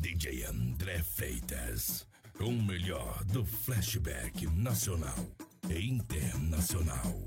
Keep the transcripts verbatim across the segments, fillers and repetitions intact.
D J André Freitas, o melhor do flashback nacional e internacional.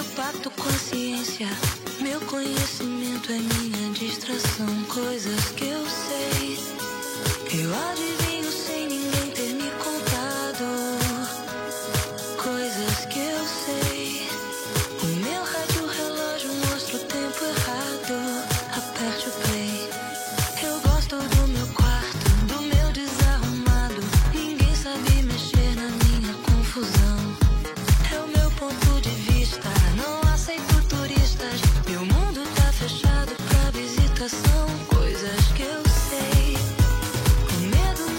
Meu pacto com a ciência, meu conhecimento é minha distração. Coisas que eu sei, eu adivinho sem ninguém ter me contado. Coisas que eu sei, o meu rádio relógio mostra o tempo errado. Aperte o play. Eu gosto do meu quarto, do meu desarrumado. Ninguém sabe mexer na minha confusão. É o meu ponto de vista, não aceito turistas. Meu mundo tá fechado pra visitação. Coisas que eu sei. O medo não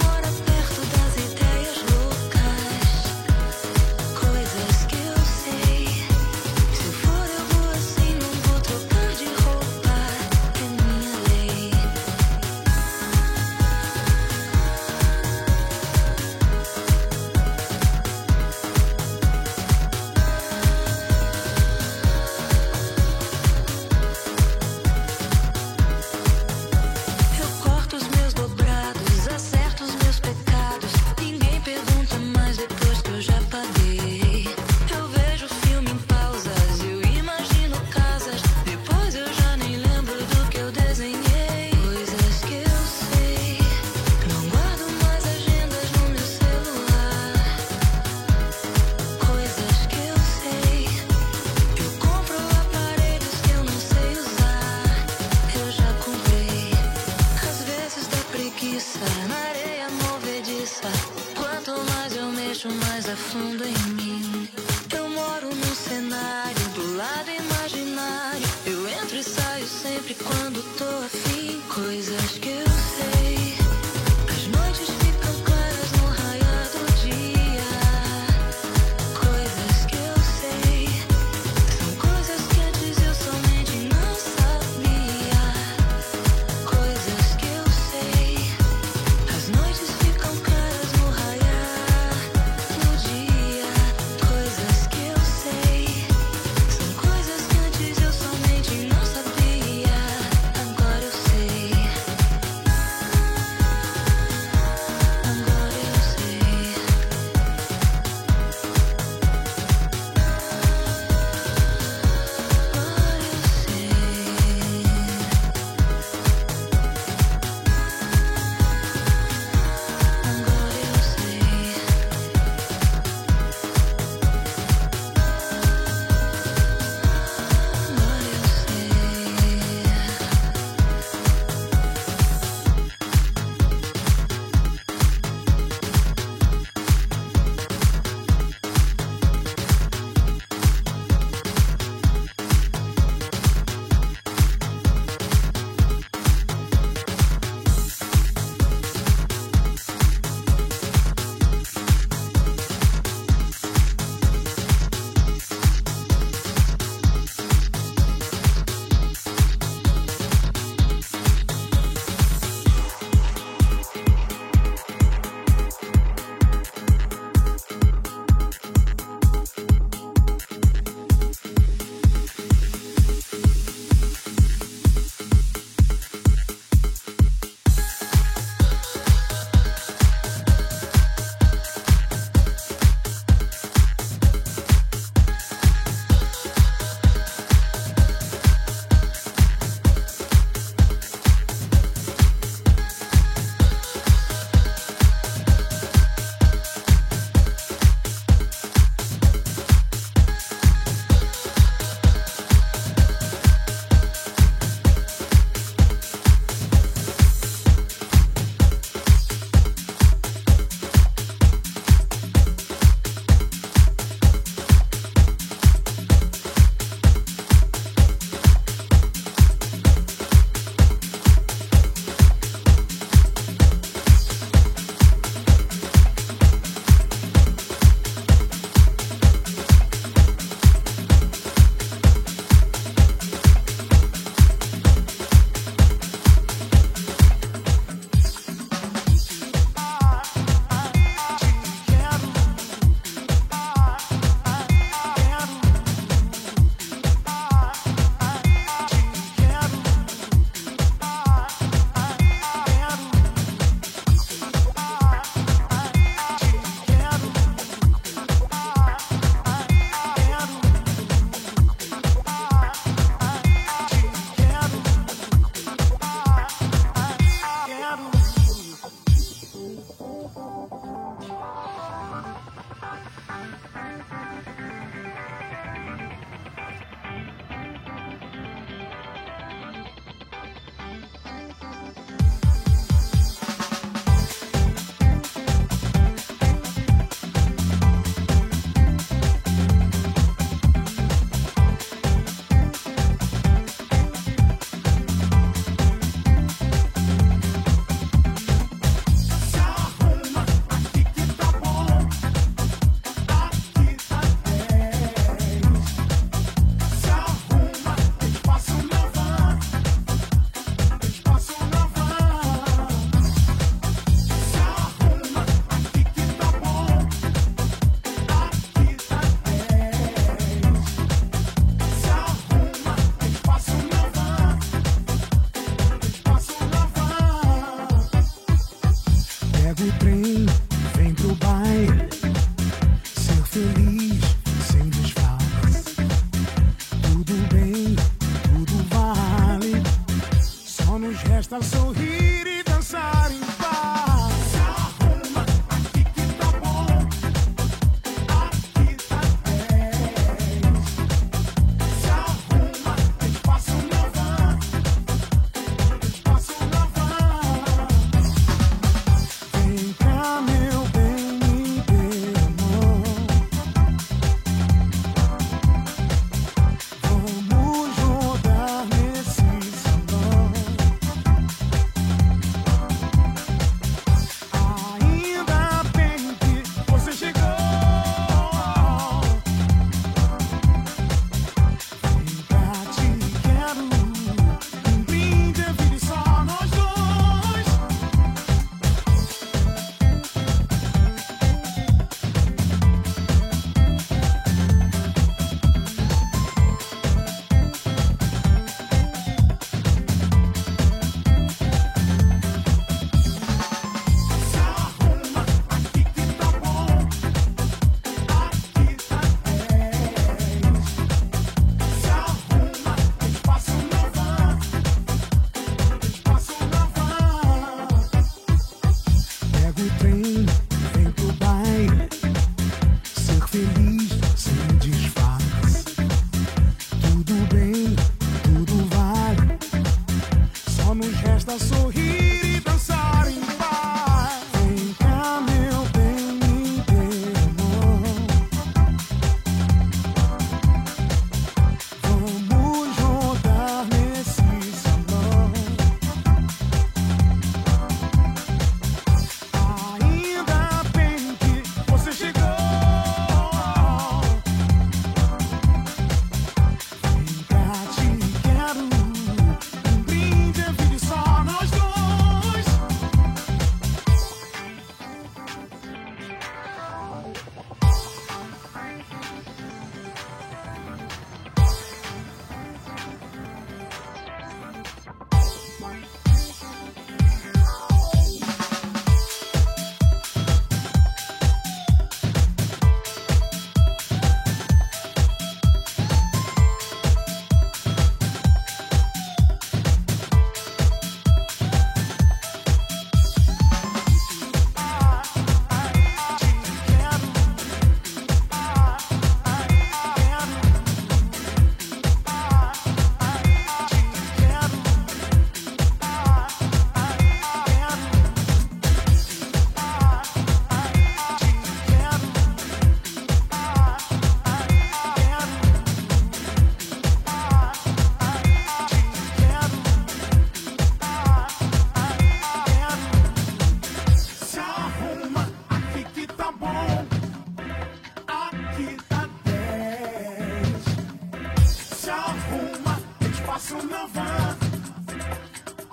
espaço não vá,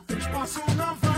teu espaço não vá.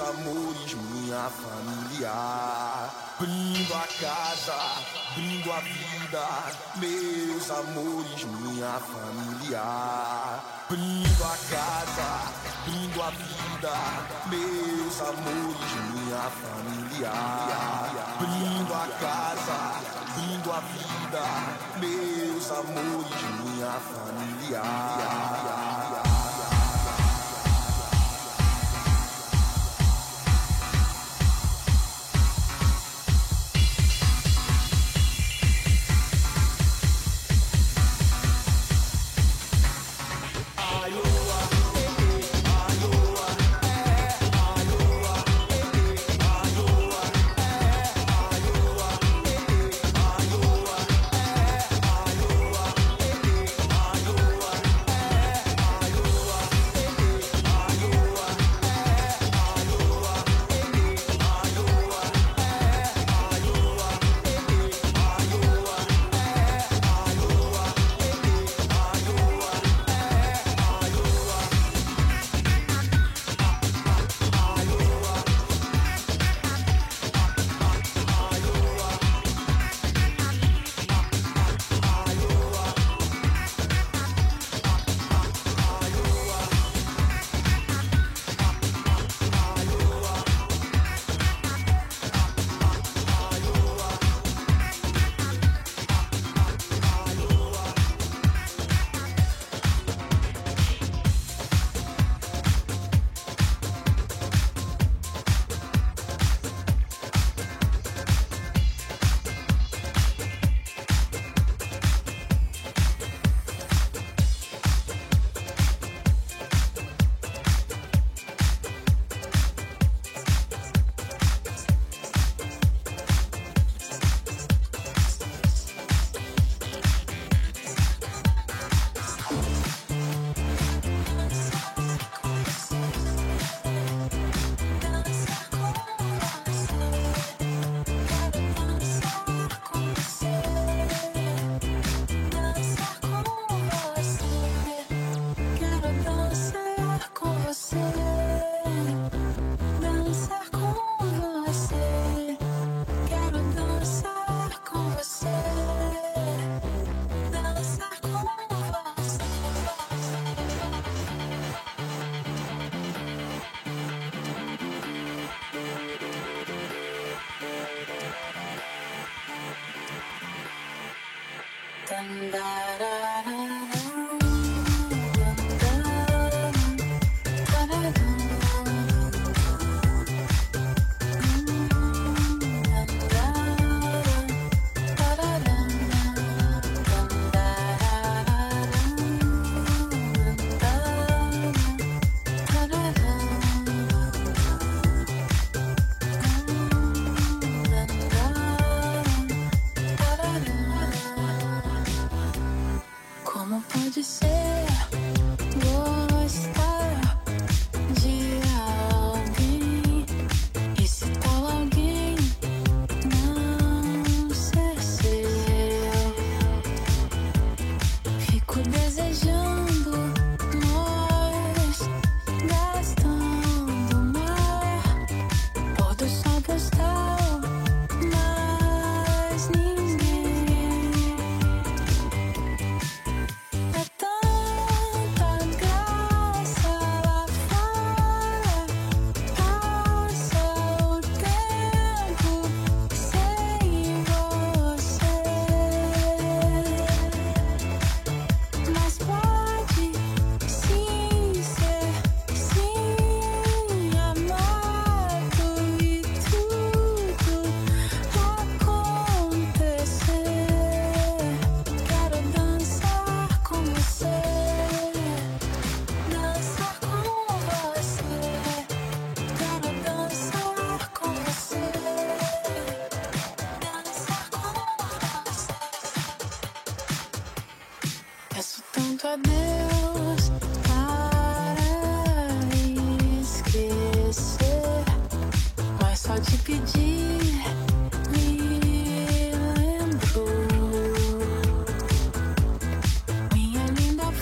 meus amores, minha família. Brindo a casa, brindo a vida, meus amores, minha família. Brindo a casa, brindo a vida, meus amores, minha família. Brindo a casa, brindo a vida, meus amores, minha família.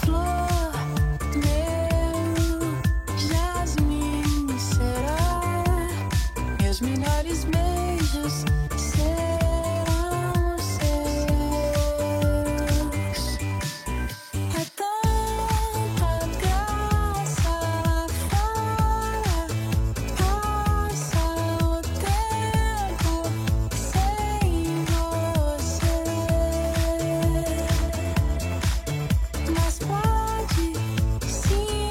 Flor, meu jasmim será. Os melhores beijos serão seus. É tanta graça lá fora. Passa o tempo sem você. Mas pode sim.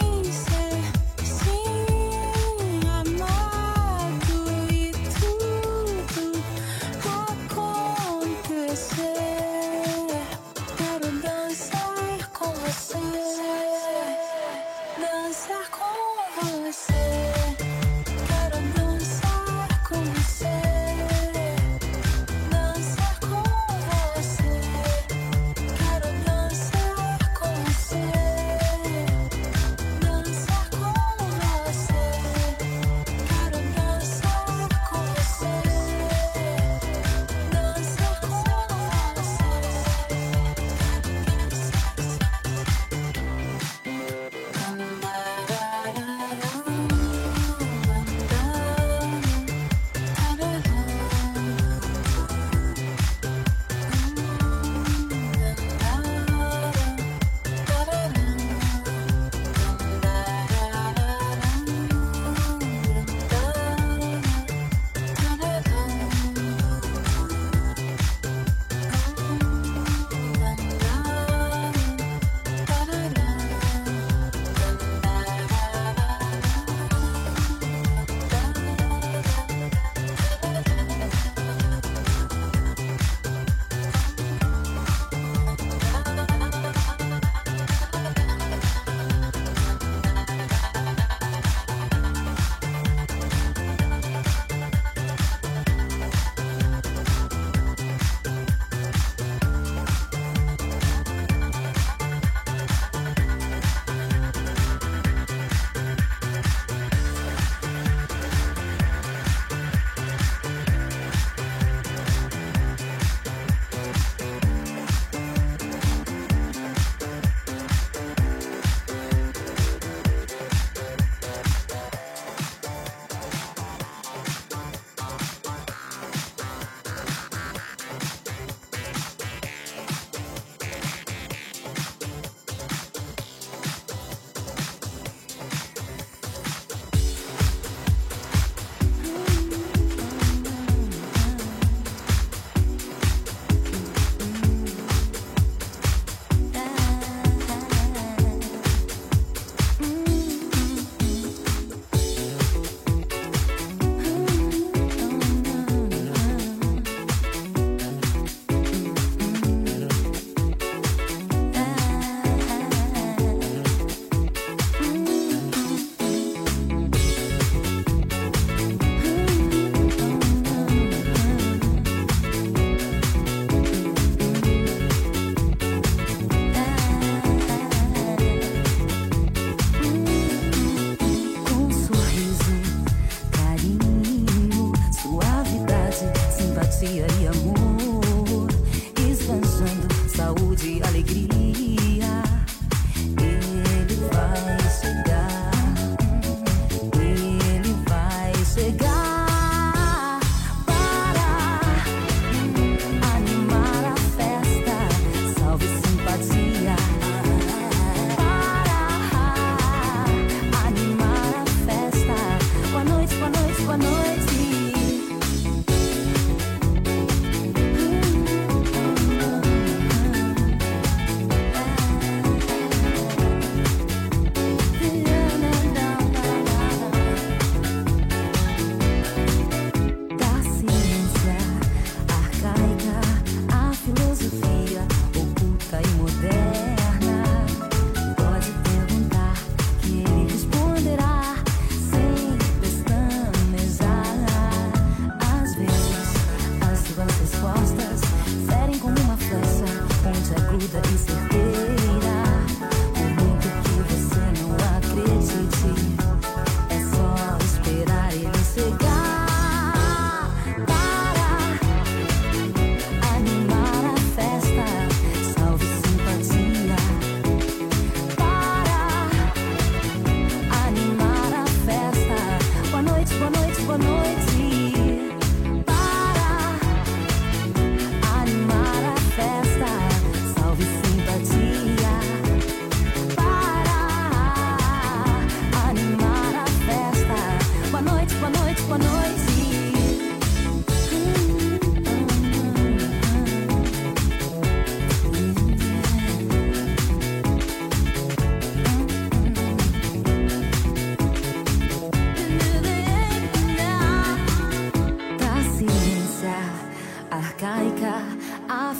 Thank you.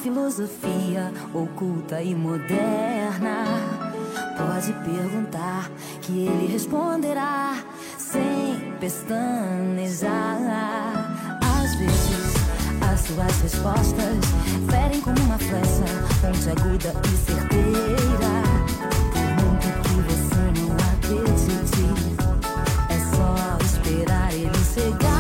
filosofia oculta e moderna. Pode perguntar que ele responderá sem pestanejar. Às vezes as suas respostas ferem como uma flecha pontiaguda e certeira. Por muito que você não acredite, é só esperar ele chegar.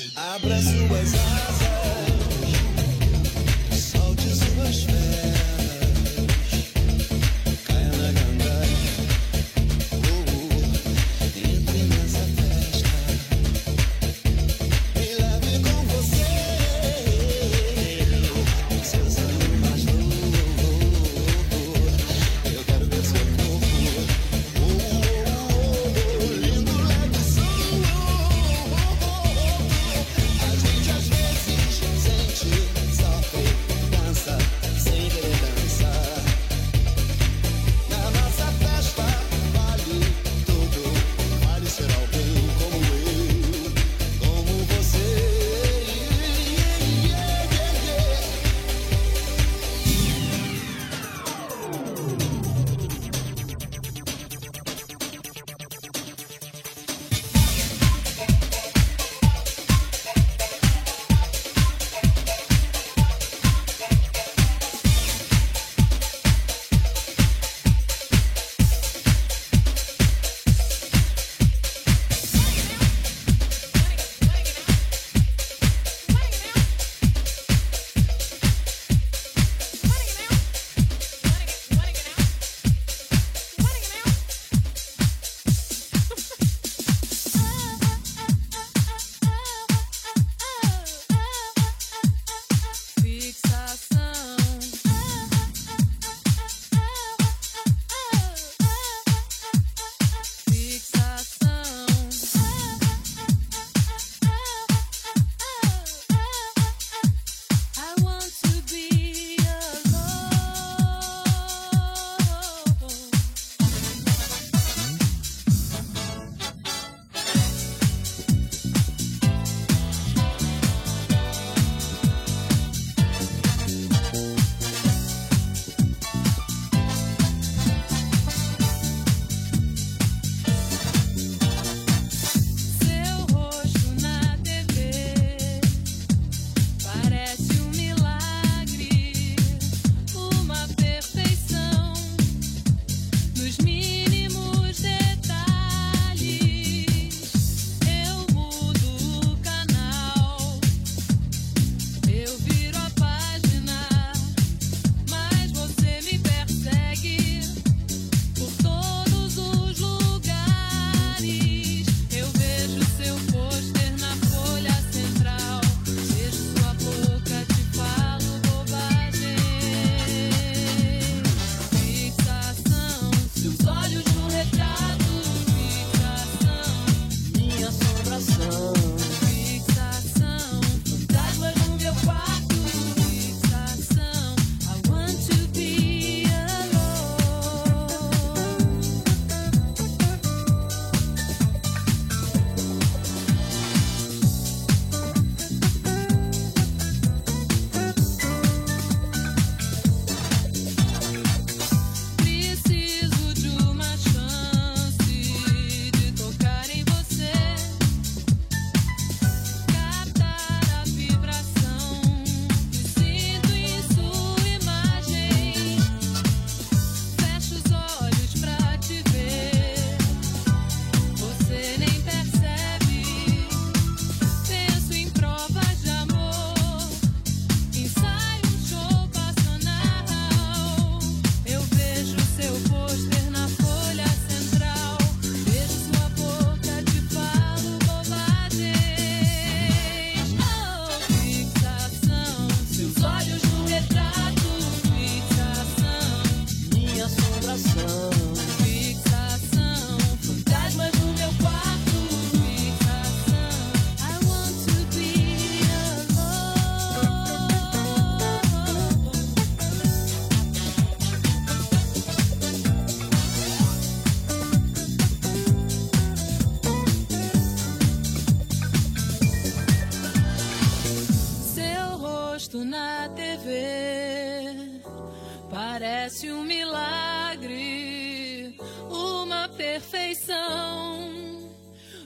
acontecido. Abra suas asas, solte suas feras, caia na gandaia, oh, entre nessa festa, me leve com você, com seus animais do louvor, eu quero ver seu corpo. Na T V parece um milagre, uma perfeição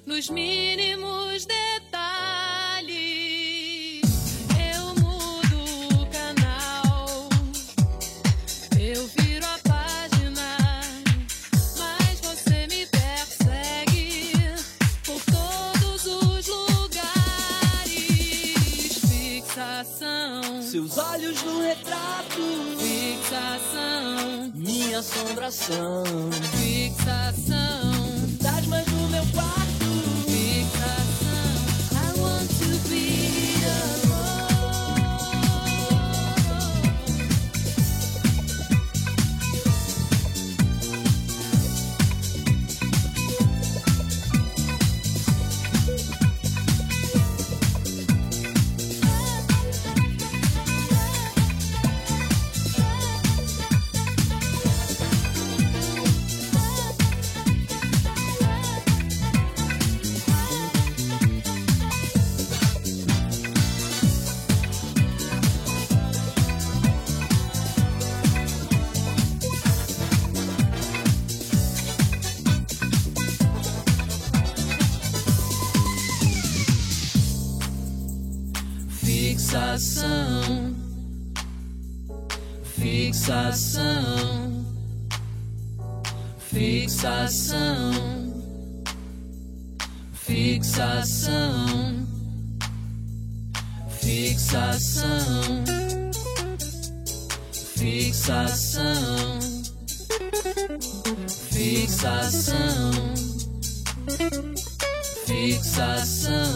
nos mínimos detalhes. Eu mudo o canal, eu viro a página, mas você me persegue por todos os lugares. olhos no retrato. Fixação, minha assombração. Fixação, fantasmas no meu quarto. Fixação, I want to be alone. Fixação, fixação, fixação, fixação, fixação, fixação, fixação, fixação.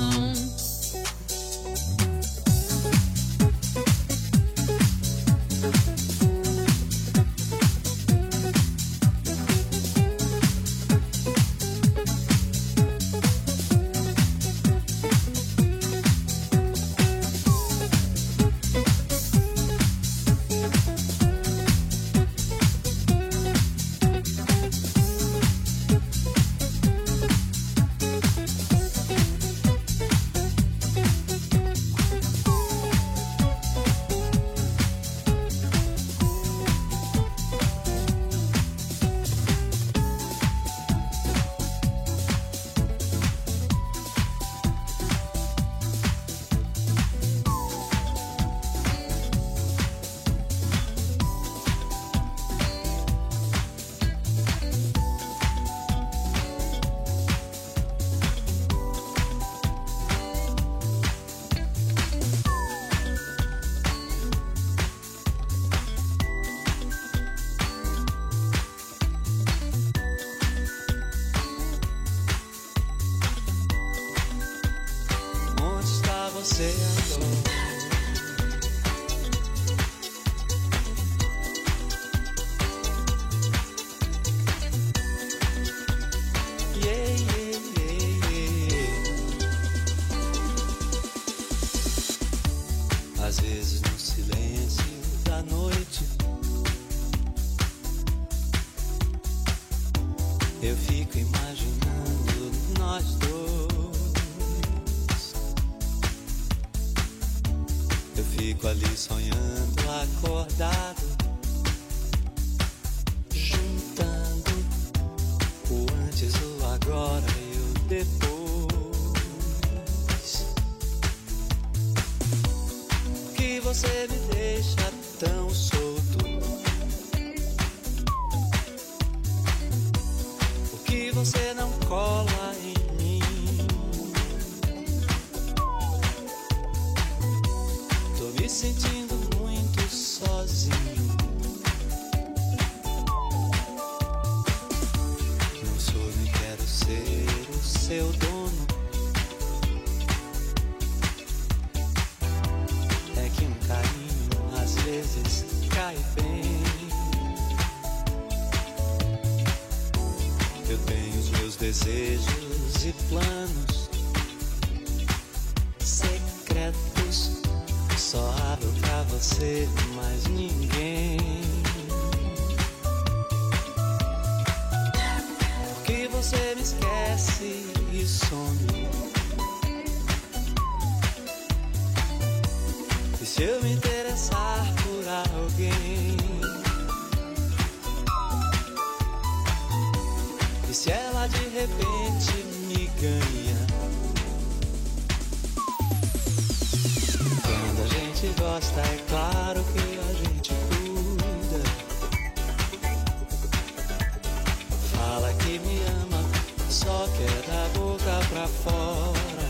Fora,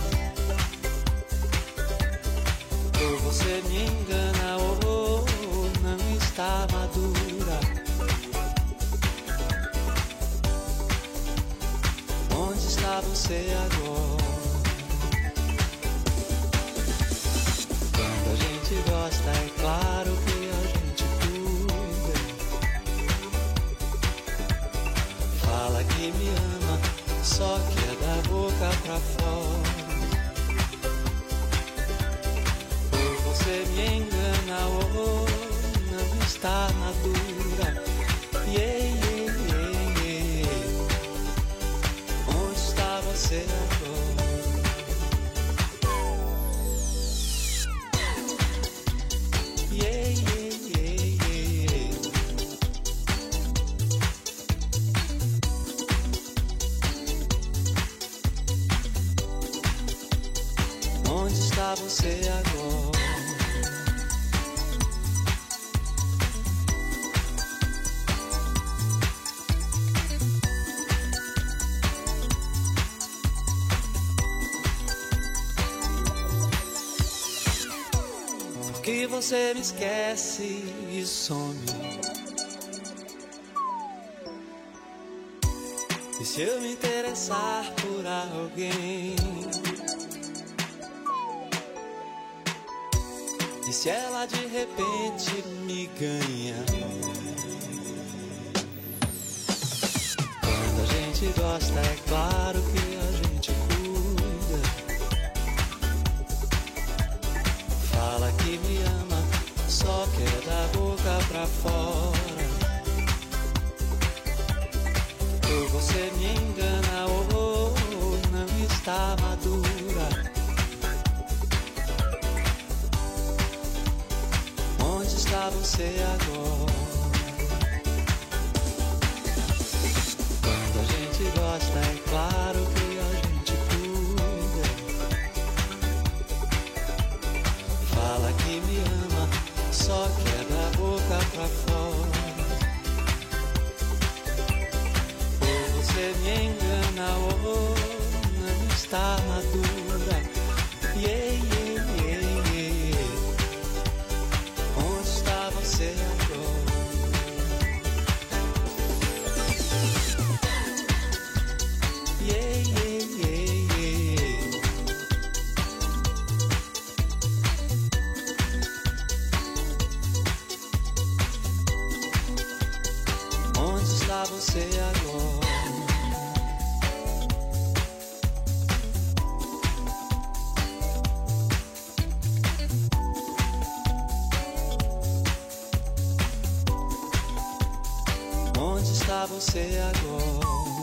ou você me engana ou você agora. Quando a gente gosta, é claro que a gente cuida. Fala que me ama, só que é da boca pra fora. Ou você me engana, ou não está madura. Yeah, yeah, yeah, yeah. Onde está você agora? Você me esquece e some. E se eu me interessar por alguém? E se ela de repente me ganha? Quando a gente gosta, é claro que a gente cuida. Fala que me ama, só que é da boca pra fora. Ou você me engana, ou não está madura. Onde está você agora? Quando a gente gosta, é claro que a gente cuida. Fala que me ama, só que é da boca pra fora. Ou você me engana, ou não está madura. Yeah, yeah, yeah, yeah. Onde está você agora? Onde está você agora?